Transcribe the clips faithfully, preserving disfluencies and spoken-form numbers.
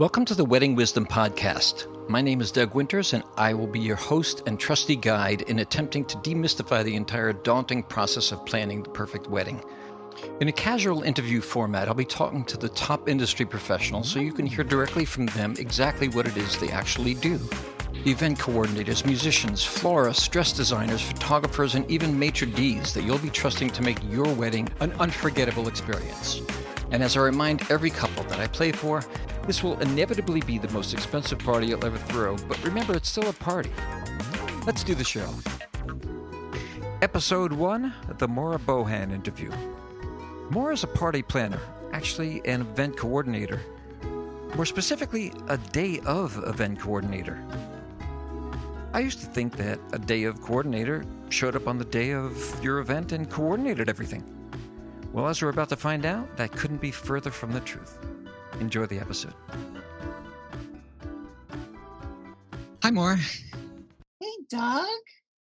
Welcome to the Wedding Wisdom Podcast. My name is Doug Winters, and I will be your host and trusty guide in attempting to demystify the entire daunting process of planning the perfect wedding. In a casual interview format, I'll be talking to the top industry professionals so you can hear directly from them exactly what it is they actually do. The event coordinators, musicians, florists, dress designers, photographers, and even maitre d's that you'll be trusting to make your wedding an unforgettable experience. And as I remind every couple that I play for, this will inevitably be the most expensive party you'll ever throw, but remember, it's still a party. Let's do the show. Episode one, the Maura Bohan interview. Maura is a party planner, actually an event coordinator. More specifically, a day of event coordinator. I used to think that a day of coordinator showed up on the day of your event and coordinated everything. Well, as we're about to find out, that couldn't be further from the truth. Enjoy the episode. Hi, Maura. Hey, Doug.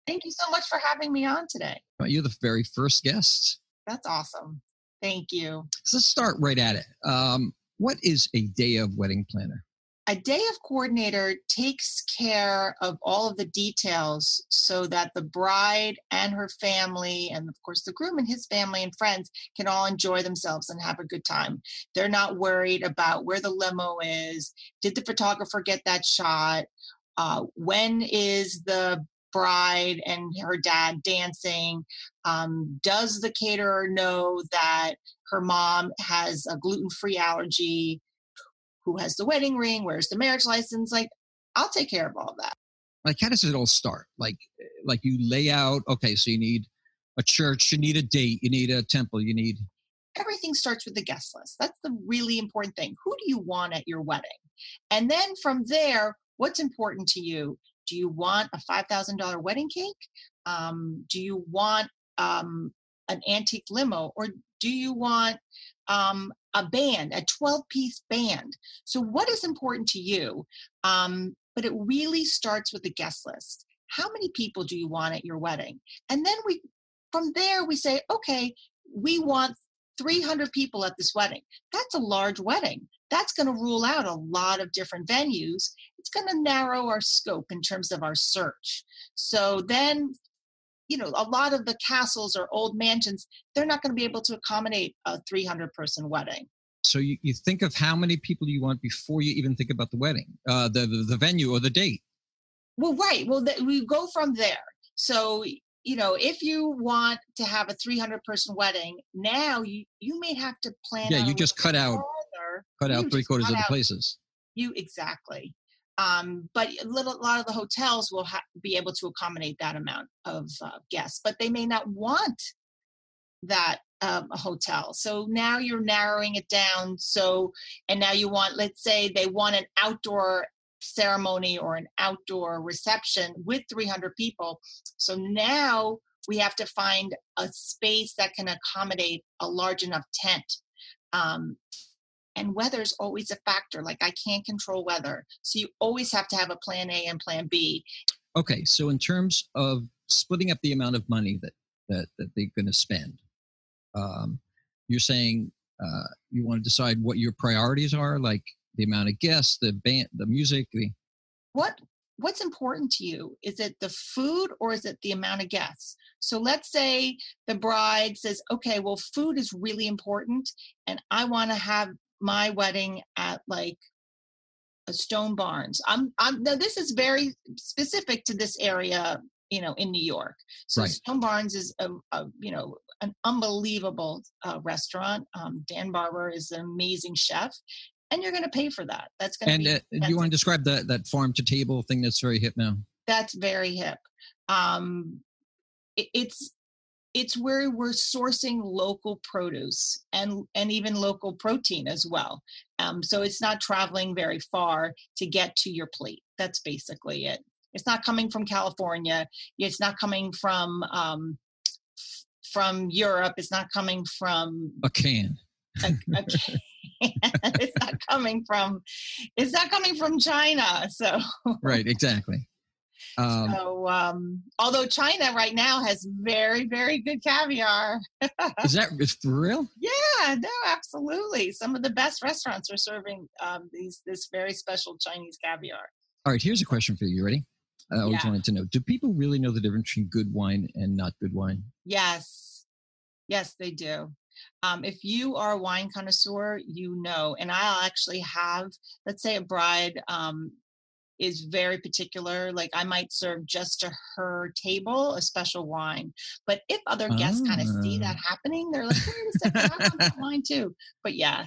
Thank you so much for having me on today. Well, you're the very first guest. That's awesome. Thank you. So let's start right at it. Um, what is a day of wedding planner? A day of coordinator takes care of all of the details so that the bride and her family, and of course the groom and his family and friends, can all enjoy themselves and have a good time. They're not worried about where the limo is. Did the photographer get that shot? Uh, when is the bride and her dad dancing? Um, does the caterer know that her mom has a gluten-free allergy? Who has the wedding ring? Where's the marriage license? Like, I'll take care of all of that. Like, how does it all start? Like, like you lay out, okay, so you need a church, you need a date, you need a temple, you need... Everything starts with the guest list. That's the really important thing. Who do you want at your wedding? And then from there, what's important to you? Do you want a five thousand dollars wedding cake? Um, do you want um, an antique limo? Or do you want... Um, a band, a twelve-piece band. So what is important to you? Um, but it really starts with the guest list. How many people do you want at your wedding? And then we, from there, we say, okay, we want three hundred people at this wedding. That's a large wedding. That's going to rule out a lot of different venues. It's going to narrow our scope in terms of our search. So then, you know, a lot of the castles or old mansions, they're not going to be able to accommodate a three hundred person wedding. So you, you think of how many people you want before you even think about the wedding, uh, the, the the venue or the date. Well, right. Well, th- we go from there. So, you know, if you want to have a three hundred person wedding, now you, you may have to plan. Yeah, you just cut out, cut out three quarters of the places. You exactly. Um, but a, little, a lot of the hotels will ha- be able to accommodate that amount of uh, guests, but they may not want that um, a hotel. So now you're narrowing it down. So, and now you want, let's say they want an outdoor ceremony or an outdoor reception with three hundred people. So now we have to find a space that can accommodate a large enough tent. Um, And weather is always a factor. Like, I can't control weather. So you always have to have a plan A and plan B. Okay. So in terms of splitting up the amount of money that, that, that they're going to spend, um, you're saying uh, you want to decide what your priorities are, like the amount of guests, the band, the music. The... What What's important to you? Is it the food or is it the amount of guests? So let's say the bride says, okay, well, food is really important and I want to have my wedding at like a Stone Barns. I'm, I'm, now this is very specific to this area, you know, in New York. So right. Stone Barns is a, a, you know, an unbelievable uh, restaurant. Um, Dan Barber is an amazing chef, and you're going to pay for that. That's going to be. And uh, you want to describe that that farm to table thing that's very hip now? That's very hip. Um, it, it's. It's where we're sourcing local produce and, and even local protein as well. Um, so it's not traveling very far to get to your plate. That's basically it. It's not coming from California. It's not coming from um, from Europe. It's not coming from a can. A, a can. It's not coming from. It's not coming from China. So right, exactly. Um, so, um, although China right now has very, very good caviar. Is that is for real? Yeah, no, absolutely. Some of the best restaurants are serving um, these this very special Chinese caviar. All right, here's a question for you. You ready? I always yeah. wanted to know, do people really know the difference between good wine and not good wine? Yes. Yes, they do. Um, if you are a wine connoisseur, you know, and I'll actually have, let's say a bride um, is very particular. Like I might serve just to her table, a special wine. But if other guests oh. kind of see that happening, they're like, wait a second, I want that wine too. But yeah.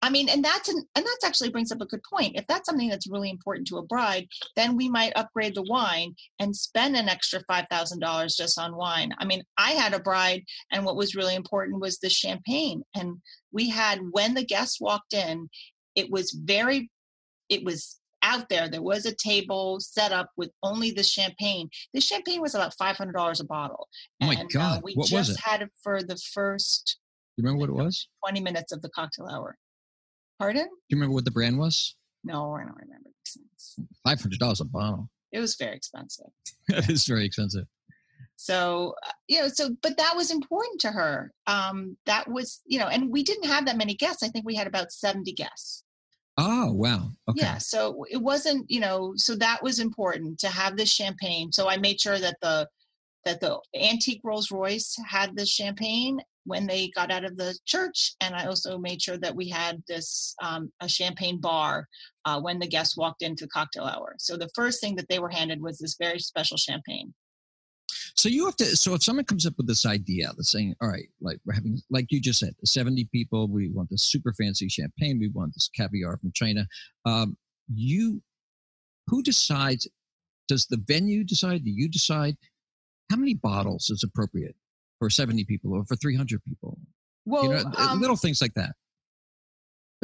I mean, and that's, an, and that's actually brings up a good point. If that's something that's really important to a bride, then we might upgrade the wine and spend an extra five thousand dollars just on wine. I mean, I had a bride and what was really important was the champagne. And we had, when the guests walked in, it was very, it was out there. There was a table set up with only the champagne. The champagne was about five hundred dollars a bottle. Oh my and God. Uh, we what just was it? had it for the first, you remember what it was? twenty minutes of the cocktail hour. Pardon? Do you remember what the brand was? No, I don't remember these things. five hundred dollars a bottle. It was very expensive. It is very expensive. So, you know, so, but that was important to her. Um, that was, you know, and we didn't have that many guests. I think we had about seventy guests. Oh, wow. Okay. Yeah. So it wasn't, you know, so that was important to have this champagne. So I made sure that the, that the antique Rolls Royce had this champagne when they got out of the church. And I also made sure that we had this, um, a champagne bar uh, when the guests walked into cocktail hour. So the first thing that they were handed was this very special champagne. So you have to, so if someone comes up with this idea that's saying, all right, like we're having, like you just said, seventy people, we want this super fancy champagne. We want this caviar from China. Um, you, who decides, does the venue decide? Do you decide how many bottles is appropriate? For seventy people or for three hundred people. Well, you know, um, little things like that.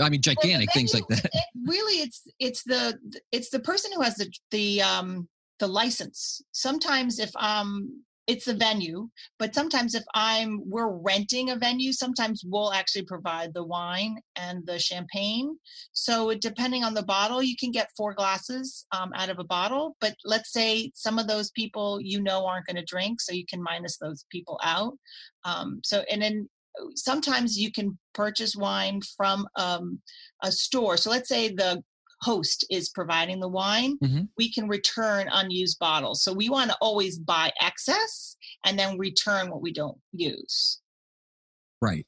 I mean, gigantic well, venue, things like that. It really, it's it's the it's the person who has the the um the license. Sometimes if um it's the venue, but sometimes if I'm we're renting a venue, sometimes we'll actually provide the wine and the champagne. So it, depending on the bottle, you can get four glasses um, out of a bottle. But let's say some of those people you know aren't going to drink, so you can minus those people out. Um, so and then sometimes you can purchase wine from um, a store. So let's say the host is providing the wine, mm-hmm. we can return unused bottles. So we want to always buy excess and then return what we don't use. Right.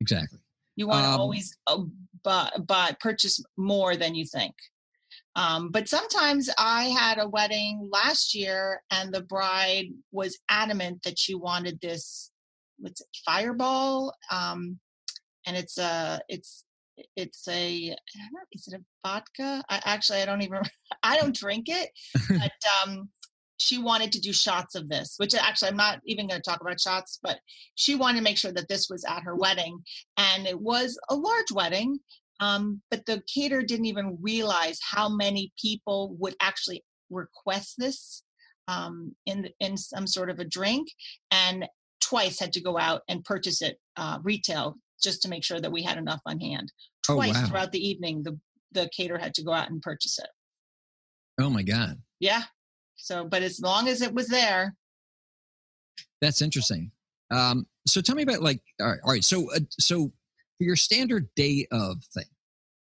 Exactly. You want to um, always uh, buy, buy, purchase more than you think. Um, but sometimes I had a wedding last year and the bride was adamant that she wanted this, what's it, Fireball. Um, and it's a, it's, It's a, I don't know, is it a vodka? I, actually, I don't even, I don't drink it, but um, she wanted to do shots of this, which actually I'm not even going to talk about shots, but she wanted to make sure that this was at her wedding. And it was a large wedding, um, but the caterer didn't even realize how many people would actually request this um, in, in some sort of a drink, and twice had to go out and purchase it uh, retail, just to make sure that we had enough on hand. Twice oh, wow. throughout the evening, the, the caterer had to go out and purchase it. Oh my God. Yeah. So, but as long as it was there. That's interesting. Um, so tell me about like, all right. All right so, uh, so for your standard day of thing,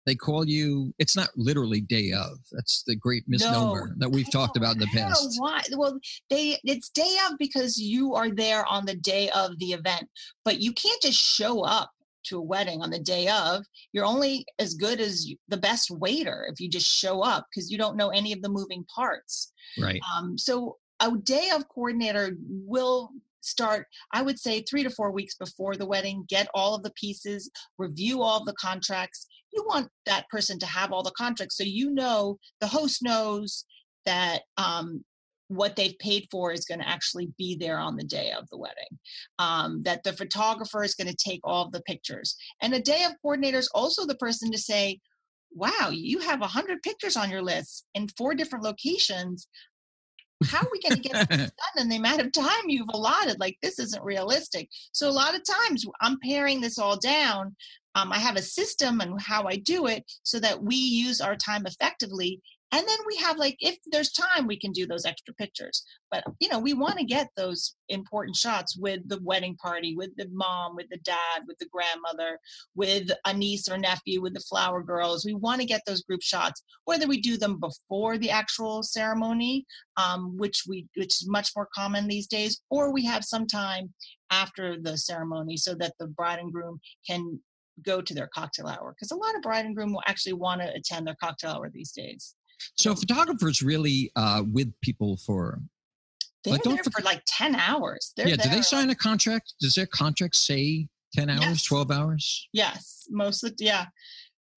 they call you, it's not literally day of, that's the great misnomer no, that we've talked about in the past. I don't know why. Well, they, it's day of because you are there on the day of the event, but you can't just show up to a wedding on the day of. You're only as good as the best waiter if you just show up, because you don't know any of the moving parts. Right. Um, so a day of coordinator will start, I would say, three to four weeks before the wedding, get all of the pieces, review all of the contracts. You want that person to have all the contracts. So, you know, the host knows that um, what they've paid for is going to actually be there on the day of the wedding, um, that the photographer is going to take all of the pictures. And a day of coordinator is also the person to say, wow, you have a hundred pictures on your list in four different locations. How are we going to get this done in the amount of time you've allotted? Like, this isn't realistic. So a lot of times I'm paring this all down. Um, I have a system and how I do it so that we use our time effectively And then we have, like, if there's time, we can do those extra pictures. But, you know, we want to get those important shots with the wedding party, with the mom, with the dad, with the grandmother, with a niece or nephew, with the flower girls. We want to get those group shots, whether we do them before the actual ceremony, um, which we which is much more common these days, or we have some time after the ceremony so that the bride and groom can go to their cocktail hour. Because a lot of bride and groom will actually want to attend their cocktail hour these days. So photographers really uh, with people for they're like, don't there for like ten hours. They're yeah, there. Do they sign a contract? Does their contract say ten hours, yes. twelve hours? Yes, mostly. Yeah,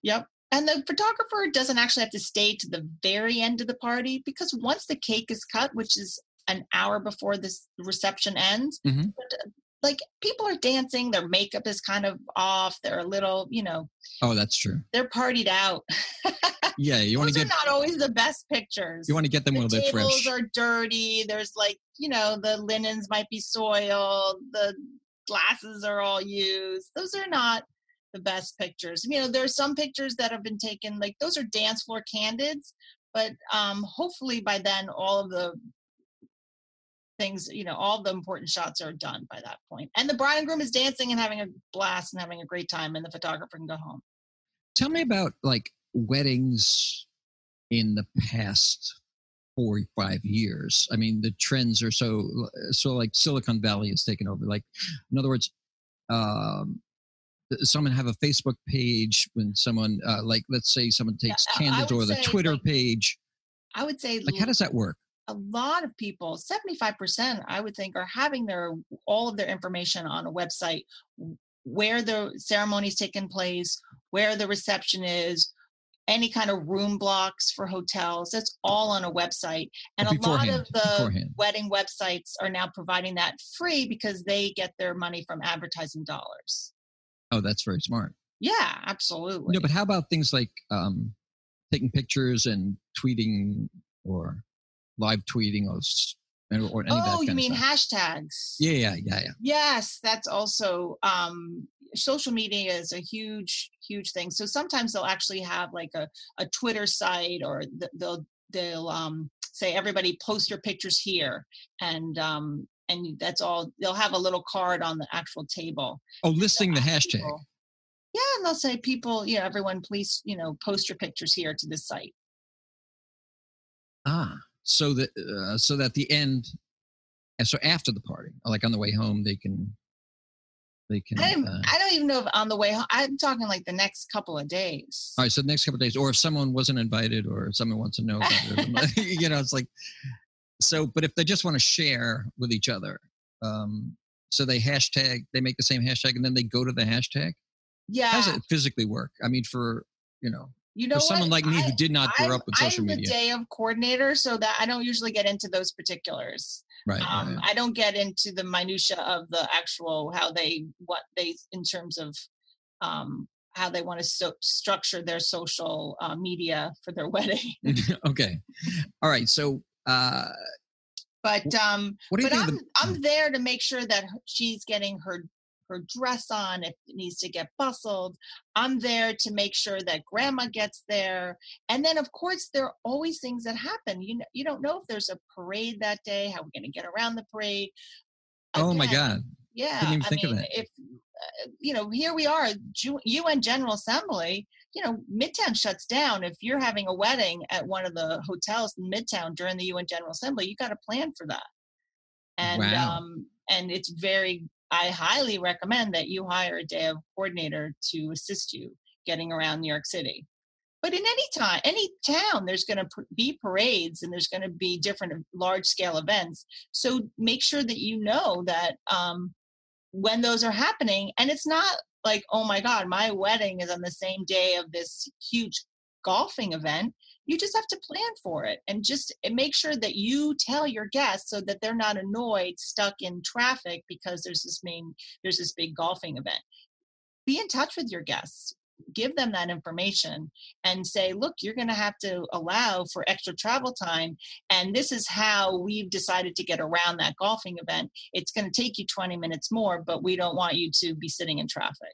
yep. And the photographer doesn't actually have to stay to the very end of the party, because once the cake is cut, which is an hour before this reception ends, mm-hmm. but, like, people are dancing, their makeup is kind of off, they're a little, you know. Oh, that's true. They're partied out. Yeah, you want to get. Those are not always the best pictures. You want to get them a little bit fresh. The tables are dirty. There's, like, you know, the linens might be soiled. The glasses are all used. Those are not the best pictures. You know, there are some pictures that have been taken, like, those are dance floor candids. But um, hopefully by then, all of the things, you know, all the important shots are done by that point. And the bride and groom is dancing and having a blast and having a great time, and the photographer can go home. Tell me about, like, weddings in the past four or five years. I mean, the trends are so, so like Silicon Valley has taken over. Like, in other words, um, someone have a Facebook page when someone, uh, like, let's say someone takes yeah, candid or the Twitter like, page. I would say, like, how does that work? A lot of people, seventy-five percent, I would think, are having their all of their information on a website, where the ceremony's taken place, where the reception is, any kind of room blocks for hotels. That's all on a website. And beforehand, a lot of the beforehand. wedding websites are now providing that free because they get their money from advertising dollars. Oh, that's very smart. Yeah, absolutely. No, but how about things like um, taking pictures and tweeting or live tweeting or, or any oh, of that kind of stuff? Oh, you mean hashtags? Yeah, yeah, yeah, yeah. Yes, that's also, um, social media is a huge, huge thing. So sometimes they'll actually have like a, a Twitter site, or th- they'll they'll um, say, everybody post your pictures here. And um, and that's all. They'll have a little card on the actual table. Oh, listing the hashtag. People, yeah, and they'll say, people, you know, everyone, please, you know, post your pictures here to this site. Ah. So that uh, so that the end, and so after the party, like on the way home, they can, they can. I, uh, I don't even know if on the way home. I'm talking like the next couple of days. All right, so the next couple of days, or if someone wasn't invited, or someone wants to know about it, you know, it's like, so. But if they just want to share with each other, um, so they hashtag, they make the same hashtag, and then they go to the hashtag. Yeah. How does it physically work? I mean, for you know. You know, for someone what? like me I, who did not grow I'm, up with social media. I'm the day of coordinator, so that I don't usually get into those particulars. Right. Um, right. I don't get into the minutia of the actual how they what they in terms of um, how they want to so- structure their social uh, media for their wedding. Okay. All right. So. Uh, but um, what do you but think I'm the- I'm there to make sure that she's getting her. her dress on if it needs to get bustled. I'm there to make sure that grandma gets there. And then, of course, there are always things that happen. You know, you don't know if there's a parade that day, how we're going to get around the parade. Again, oh, my God. Yeah. Didn't even I think mean, of that. If, uh, you know, here we are, U N General Assembly, you know, Midtown shuts down. If you're having a wedding at one of the hotels in Midtown during the U N General Assembly, you got to plan for that. And wow. um, and it's very... I highly recommend that you hire a day of coordinator to assist you getting around New York City. But in any time, any town, there's going to be parades and there's going to be different large scale events. So make sure that you know that um, when those are happening, and it's not like, oh my God, my wedding is on the same day of this huge golfing event. You just have to plan for it and just make sure that you tell your guests so that they're not annoyed, stuck in traffic because there's this main, there's this big golfing event. Be in touch with your guests, give them that information and say, look, you're going to have to allow for extra travel time. And this is how we've decided to get around that golfing event. It's going to take you twenty minutes more, but we don't want you to be sitting in traffic.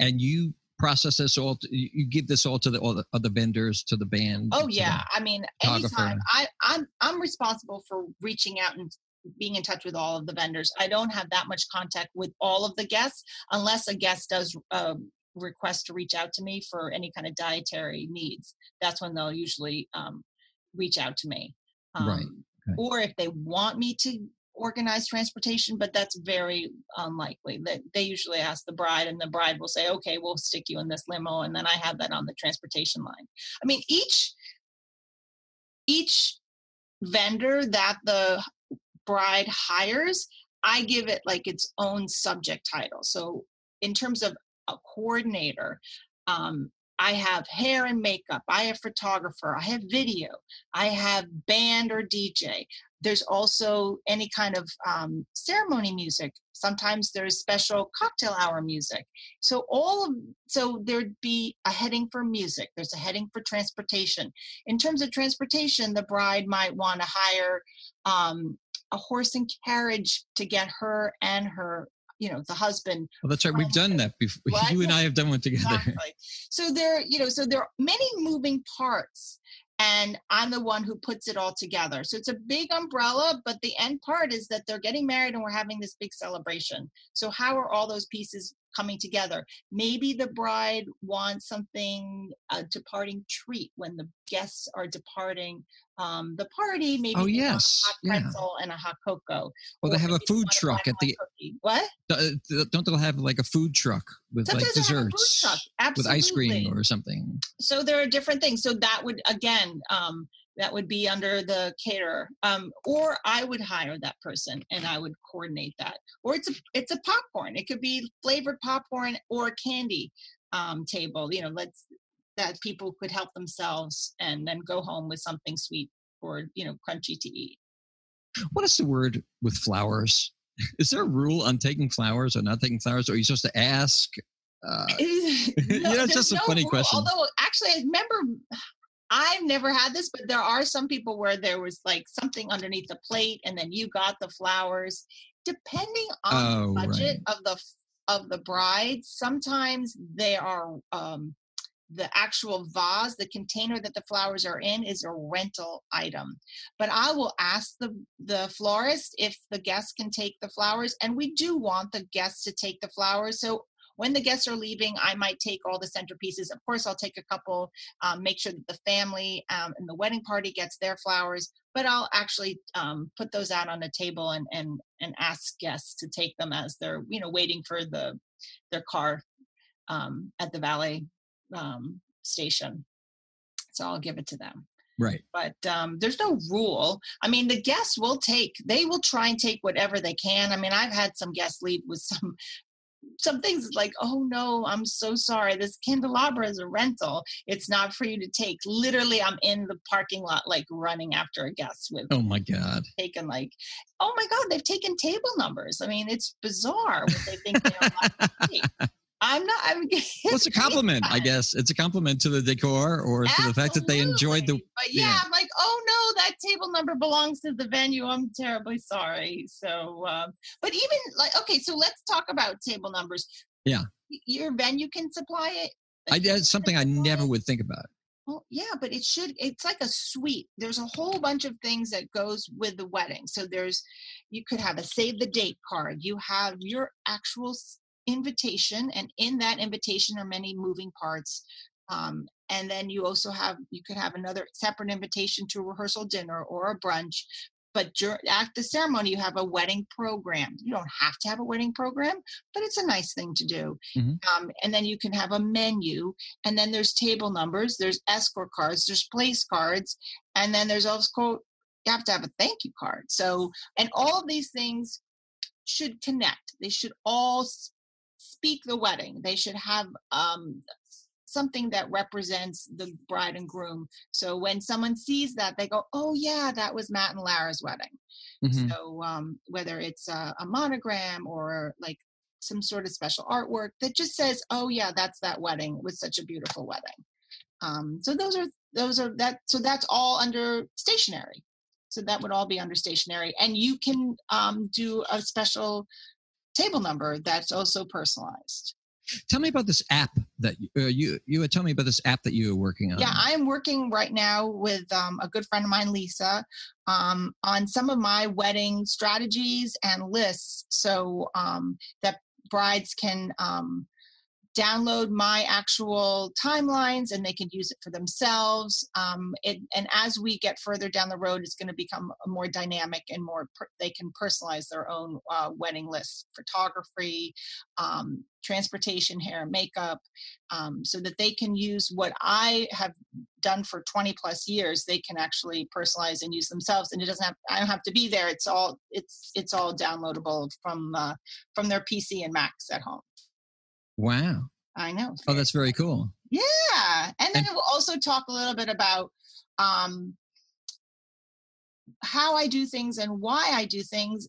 And you process this all to, you give this all to the, all the other vendors, to the band? Oh yeah. I mean, anytime I, I'm, I'm responsible for reaching out and being in touch with all of the vendors. I don't have that much contact with all of the guests unless a guest does um, request to reach out to me for any kind of dietary needs. That's when they'll usually um, reach out to me. Um, right. Okay. Or if they want me to organize transportation, but that's very unlikely. That they usually ask the bride, and the bride will say, okay, we'll stick you in this limo. And then I have that on the transportation line. I mean, each, each vendor that the bride hires, I give it like its own subject title. So in terms of a coordinator, um, I have hair and makeup, I have photographer, I have video, I have band or D J. There's also any kind of um, ceremony music. Sometimes there's special cocktail hour music. So all of, so there'd be a heading for music. There's a heading for transportation. In terms of transportation, the bride might want to hire um, a horse and carriage to get her and her, you know, the husband. Well, that's right. We've done that before. What? You and I have done one together. Exactly. So there, you know, so there are many moving parts, and I'm the one who puts it all together. So it's a big umbrella, but the end part is that they're getting married and we're having this big celebration. So how are all those pieces coming together? Maybe the bride wants something, a departing treat when the guests are departing um, the party. Maybe oh, yes. a hot pretzel yeah. and a hot cocoa. Well, or they have a food truck at the cookie. What? Don't they have like a food truck with Sometimes like desserts, they have a food truck. Absolutely. With ice cream or something? So there are different things. So that would again, um, that would be under the caterer, um, or I would hire that person and I would coordinate that. Or it's a it's a popcorn. It could be flavored popcorn or candy um, table. You know, let's. That people could help themselves and then go home with something sweet or, you know, crunchy to eat. What is the word with flowers? Is there a rule on taking flowers or not taking flowers? Or are you supposed to ask? Uh, no, you know, it's just a no funny rule. Question. Although, actually, I remember, I've never had this, but there are some people where there was like something underneath the plate and then you got the flowers. Depending on oh, the budget right. of the of the bride, sometimes they are... Um, the actual vase, the container that the flowers are in, is a rental item. But I will ask the, the florist if the guests can take the flowers. And we do want the guests to take the flowers. So when the guests are leaving, I might take all the centerpieces. Of course, I'll take a couple, um, make sure that the family um, and the wedding party gets their flowers. But I'll actually um, put those out on a table and, and and ask guests to take them as they're, you know, waiting for the their car um, at the valet um station. So I'll give it to them. Right. But um there's no rule. I mean, the guests will take, they will try and take whatever they can. I mean, I've had some guests leave with some some things like, oh no, I'm so sorry. This candelabra is a rental. It's not for you to take. Literally, I'm in the parking lot, like running after a guest with, oh my God, taken like, oh my God, they've taken table numbers. I mean, it's bizarre what they think they don't like to take. I'm not. I'm well, it's a compliment, I guess. It's a compliment to the decor or Absolutely. to the fact that they enjoyed the. But yeah, yeah, I'm like, oh no, that table number belongs to the venue. I'm terribly sorry. So, uh, but even like, okay, so let's talk about table numbers. Yeah, your venue can supply it. I that's something I never it. would think about. Well, yeah, but it should, it's like a suite. There's a whole bunch of things that goes with the wedding. So there's, you could have a save the date card. You have your actual invitation, and in that invitation are many moving parts, um, and then you also have you could have another separate invitation to a rehearsal dinner or a brunch. But during, at the ceremony, you have a wedding program. You don't have to have a wedding program, but it's a nice thing to do. Mm-hmm. Um, and then you can have a menu, and then there's table numbers, there's escort cards, there's place cards, and then there's also you have to have a thank you card. So, and all of these things should connect. They should all speak the wedding. They should have um, something that represents the bride and groom. So when someone sees that, they go, oh yeah, that was Matt and Lara's wedding. Mm-hmm. So um, whether it's a, a monogram or like some sort of special artwork that just says, oh yeah, that's that wedding. It was such a beautiful wedding. Um, so those are, those are that, so that's all under stationery. So that would all be under stationery. And you can um, do a special table number that's also personalized. Tell me about this app that you, uh, you, you would tell me about this app that you were working on. Yeah, I'm working right now with um, a good friend of mine, Lisa, um, on some of my wedding strategies and lists so um, that brides can um, download my actual timelines and they can use it for themselves. Um, it, and as we get further down the road, it's going to become more dynamic and more, per, they can personalize their own uh, wedding lists, photography, um, transportation, hair and makeup, um, so that they can use what I have done for twenty plus years. They can actually personalize and use themselves, and it doesn't have, I don't have to be there. It's all, it's, it's all downloadable from, uh, from their P C and Macs at home. Wow. I know. Oh, that's very cool. Yeah. And then and- we'll also talk a little bit about um, how I do things and why I do things.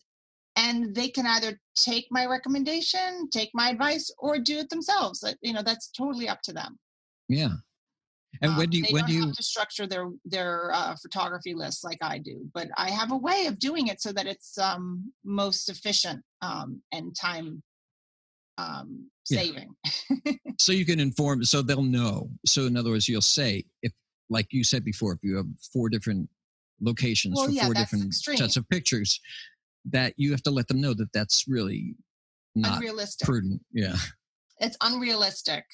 And they can either take my recommendation, take my advice, or do it themselves. Like, you know, that's totally up to them. Yeah. And um, when do you, when do you have to structure their, their uh, photography list like I do, but I have a way of doing it so that it's um, most efficient um, and time um, saving. Yeah. So you can inform, so they'll know. So in other words, you'll say, if, like you said before, if you have four different locations well, for yeah, four different extreme. sets of pictures, that you have to let them know that that's really not unrealistic. Prudent. Yeah. It's unrealistic.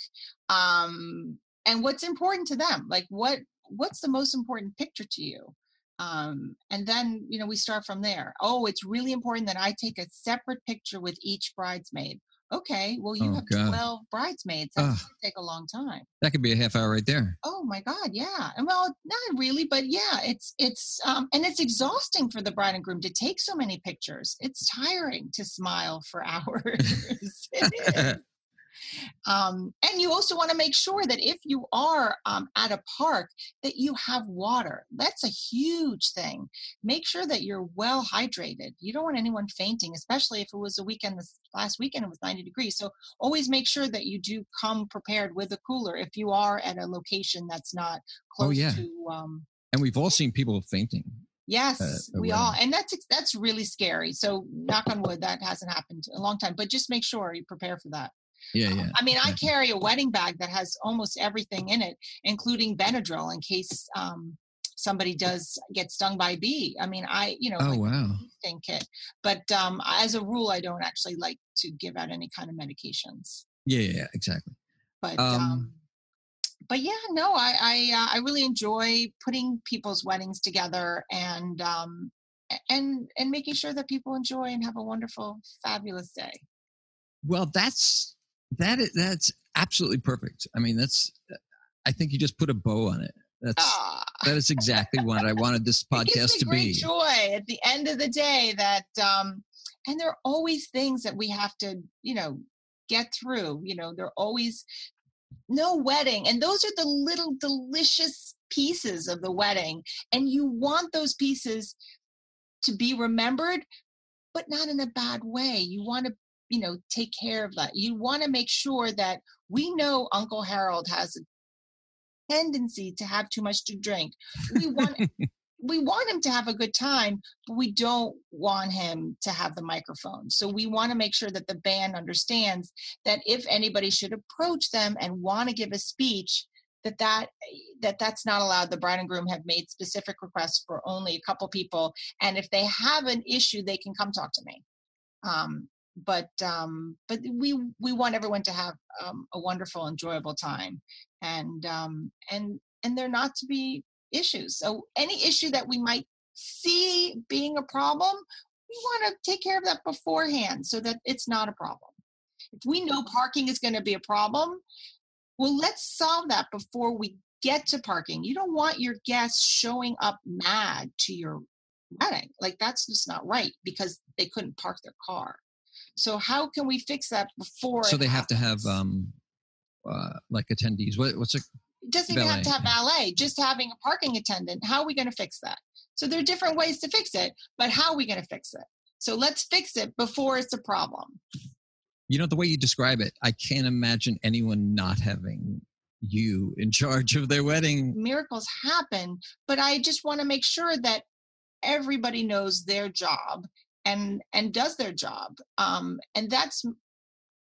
Um, and what's important to them, like what, what's the most important picture to you? Um, and then, you know, we start from there. Oh, it's really important that I take a separate picture with each bridesmaid. Okay, well, you oh, have God. twelve bridesmaids. That's oh, going to take a long time. That could be a half hour right there. Oh, my God, yeah. And well, not really, but yeah, it's, it's um, and it's exhausting for the bride and groom to take so many pictures. It's tiring to smile for hours. It is. Um, and you also want to make sure that if you are um, at a park, that you have water. That's a huge thing. Make sure that you're well hydrated. You don't want anyone fainting, especially if it was a weekend, this last weekend it was ninety degrees. So always make sure that you do come prepared with a cooler if you are at a location that's not close oh, yeah. to. Um, and we've all seen people fainting. Yes, uh, we all. And that's that's really scary. So knock on wood, that hasn't happened in a long time. But just make sure you prepare for that. Yeah, yeah. Um, I mean, yeah. I carry a wedding bag that has almost everything in it, including Benadryl, in case um, somebody does get stung by a bee. I mean, I, you know, oh, like wow. a bee kit. But um, as a rule, I don't actually like to give out any kind of medications. Yeah, yeah, exactly. But um, um, but yeah, no, I I, uh, I really enjoy putting people's weddings together and um, and and making sure that people enjoy and have a wonderful, fabulous day. Well, that's. That is, that's absolutely perfect. I mean, that's, I think you just put a bow on it. That's, Aww. that is exactly what I wanted this podcast to be. It's a great joy at the end of the day that, um, and there are always things that we have to, you know, get through, you know, there are always no wedding. And those are the little delicious pieces of the wedding. And you want those pieces to be remembered, but not in a bad way. You want to, you know, take care of that. You want to make sure that we know Uncle Harold has a tendency to have too much to drink. We want, we want him to have a good time, but we don't want him to have the microphone. So we want to make sure that the band understands that if anybody should approach them and want to give a speech, that, that, that that's not allowed. The bride and groom have made specific requests for only a couple people. And if they have an issue, they can come talk to me. Um, But um, but we we want everyone to have um, a wonderful, enjoyable time, and um, and and there not to be issues. So any issue that we might see being a problem, we want to take care of that beforehand so that it's not a problem. If we know parking is going to be a problem, well, let's solve that before we get to parking. You don't want your guests showing up mad to your wedding. Like that's just not right because they couldn't park their car. So how can we fix that before? So they have to have um, uh, like attendees. What, what's it? It doesn't even have to have valet. Just having a parking attendant. How are we going to fix that? So there are different ways to fix it, but how are we going to fix it? So let's fix it before it's a problem. You know, the way you describe it, I can't imagine anyone not having you in charge of their wedding. Miracles happen, but I just want to make sure that everybody knows their job. And and does their job, um, and that's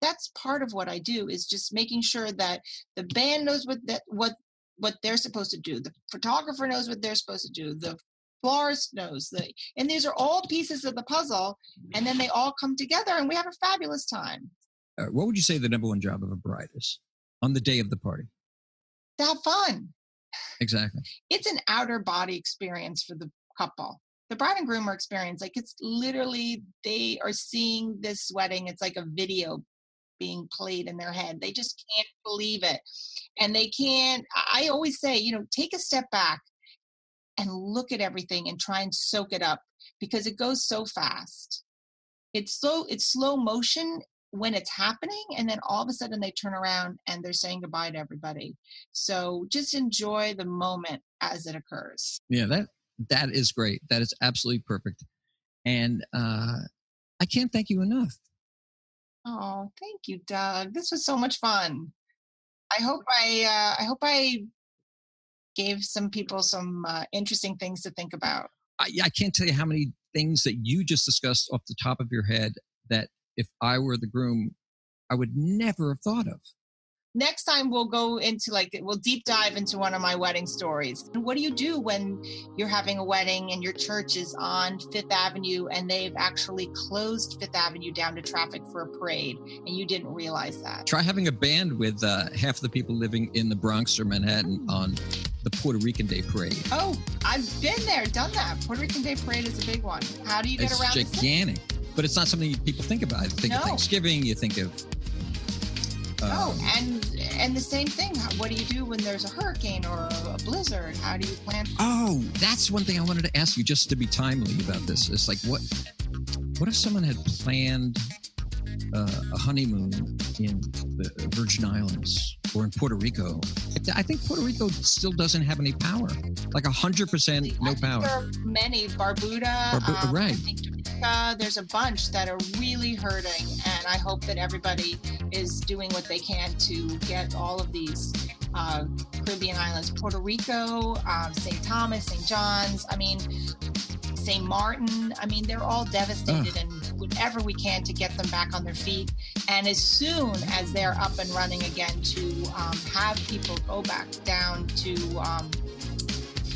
that's part of what I do, is just making sure that the band knows what that, what what they're supposed to do. The photographer knows what they're supposed to do. The florist knows that. And these are all pieces of the puzzle. And then they all come together and we have a fabulous time. Uh, what would you say the number one job of a bride is on the day of the party? To have fun. Exactly. It's an outer body experience for the couple. The bride and groom are experienced. Like, it's literally, they are seeing this wedding. It's like a video being played in their head. They just can't believe it. And they can't, I always say, you know, take a step back and look at everything and try and soak it up, because it goes so fast. It's slow, it's slow motion when it's happening, and then all of a sudden they turn around and they're saying goodbye to everybody. So just enjoy the moment as it occurs. Yeah, that that is great. That is absolutely perfect. And uh, I can't thank you enough. Oh, thank you, Doug. This was so much fun. I hope I uh, I hope I gave some people some uh, interesting things to think about. I, I can't tell you how many things that you just discussed off the top of your head that if I were the groom, I would never have thought of. Next time we'll go into like, we'll deep dive into one of my wedding stories. What do you do when you're having a wedding and your church is on Fifth Avenue and they've actually closed Fifth Avenue down to traffic for a parade and you didn't realize that? Try having a band with uh, half the people living in the Bronx or Manhattan on the Puerto Rican Day Parade. Oh, I've been there, done that. Puerto Rican Day Parade is a big one. How do you get it's around it? It's gigantic, but it's not something people think about. You think no. of Thanksgiving, you think of... Oh, and and the same thing. What do you do when there's a hurricane or a blizzard? How do you plan? Oh, that's one thing I wanted to ask you, just to be timely about this. It's like, what what if someone had planned uh, a honeymoon in the Virgin Islands or in Puerto Rico? I think Puerto Rico still doesn't have any power. Like one hundred percent no power. There are many. Barbuda. Barbuda um, right. I think Uh, there's a bunch that are really hurting, and I hope that everybody is doing what they can to get all of these uh, Caribbean islands, Puerto Rico, um, Saint Thomas, Saint John's, I mean, Saint Martin. I mean, they're all devastated, Ugh. and whatever we can to get them back on their feet. And as soon as they're up and running again, to um, have people go back down to um,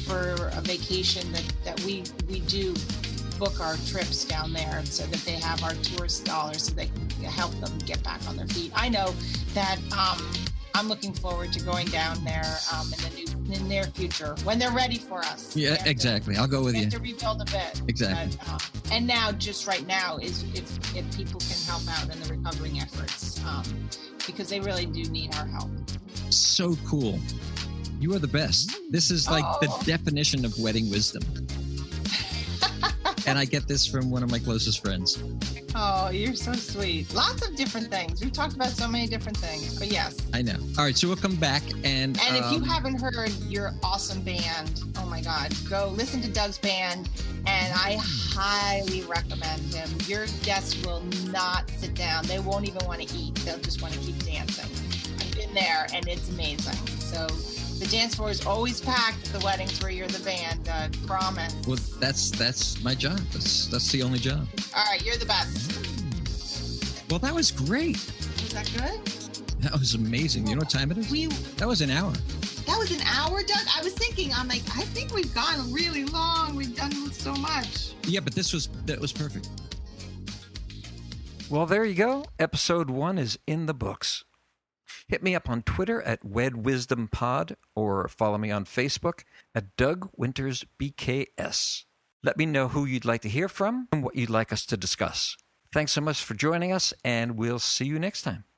for a vacation that, that we, we do. Book our trips down there so that they have our tourist dollars so they can help them get back on their feet. I know that um, I'm looking forward to going down there um, in the new, in near future when they're ready for us. Yeah, exactly. To, I'll go with you. To rebuild a bit. Exactly. But, um, and now, just right now, is if, if people can help out in the recovering efforts um, because they really do need our help. So cool. You are the best. This is like oh. the definition of wedding wisdom. And I get this from one of my closest friends. Oh, you're so sweet. Lots of different things. We've talked about so many different things, but yes. I know. All right, so we'll come back. And And um, if you haven't heard your awesome band, oh, my God, go listen to Doug's band, and I highly recommend him. Your guests will not sit down. They won't even want to eat. They'll just want to keep dancing. I've been there, and it's amazing. So... the dance floor is always packed at the weddings where you're the band, uh, promise. Well, that's that's my job. That's that's the only job. All right, you're the best. Well, that was great. Was that good? That was amazing. Well, you know what time it is? We, that was an hour. That was an hour, Doug? I was thinking, I'm like, I think we've gone really long. We've done so much. Yeah, but this was that was perfect. Well, there you go. Episode one is in the books. Hit me up on Twitter at WedWisdomPod or follow me on Facebook at Doug Winters B K S. Let me know who you'd like to hear from and what you'd like us to discuss. Thanks so much for joining us, and we'll see you next time.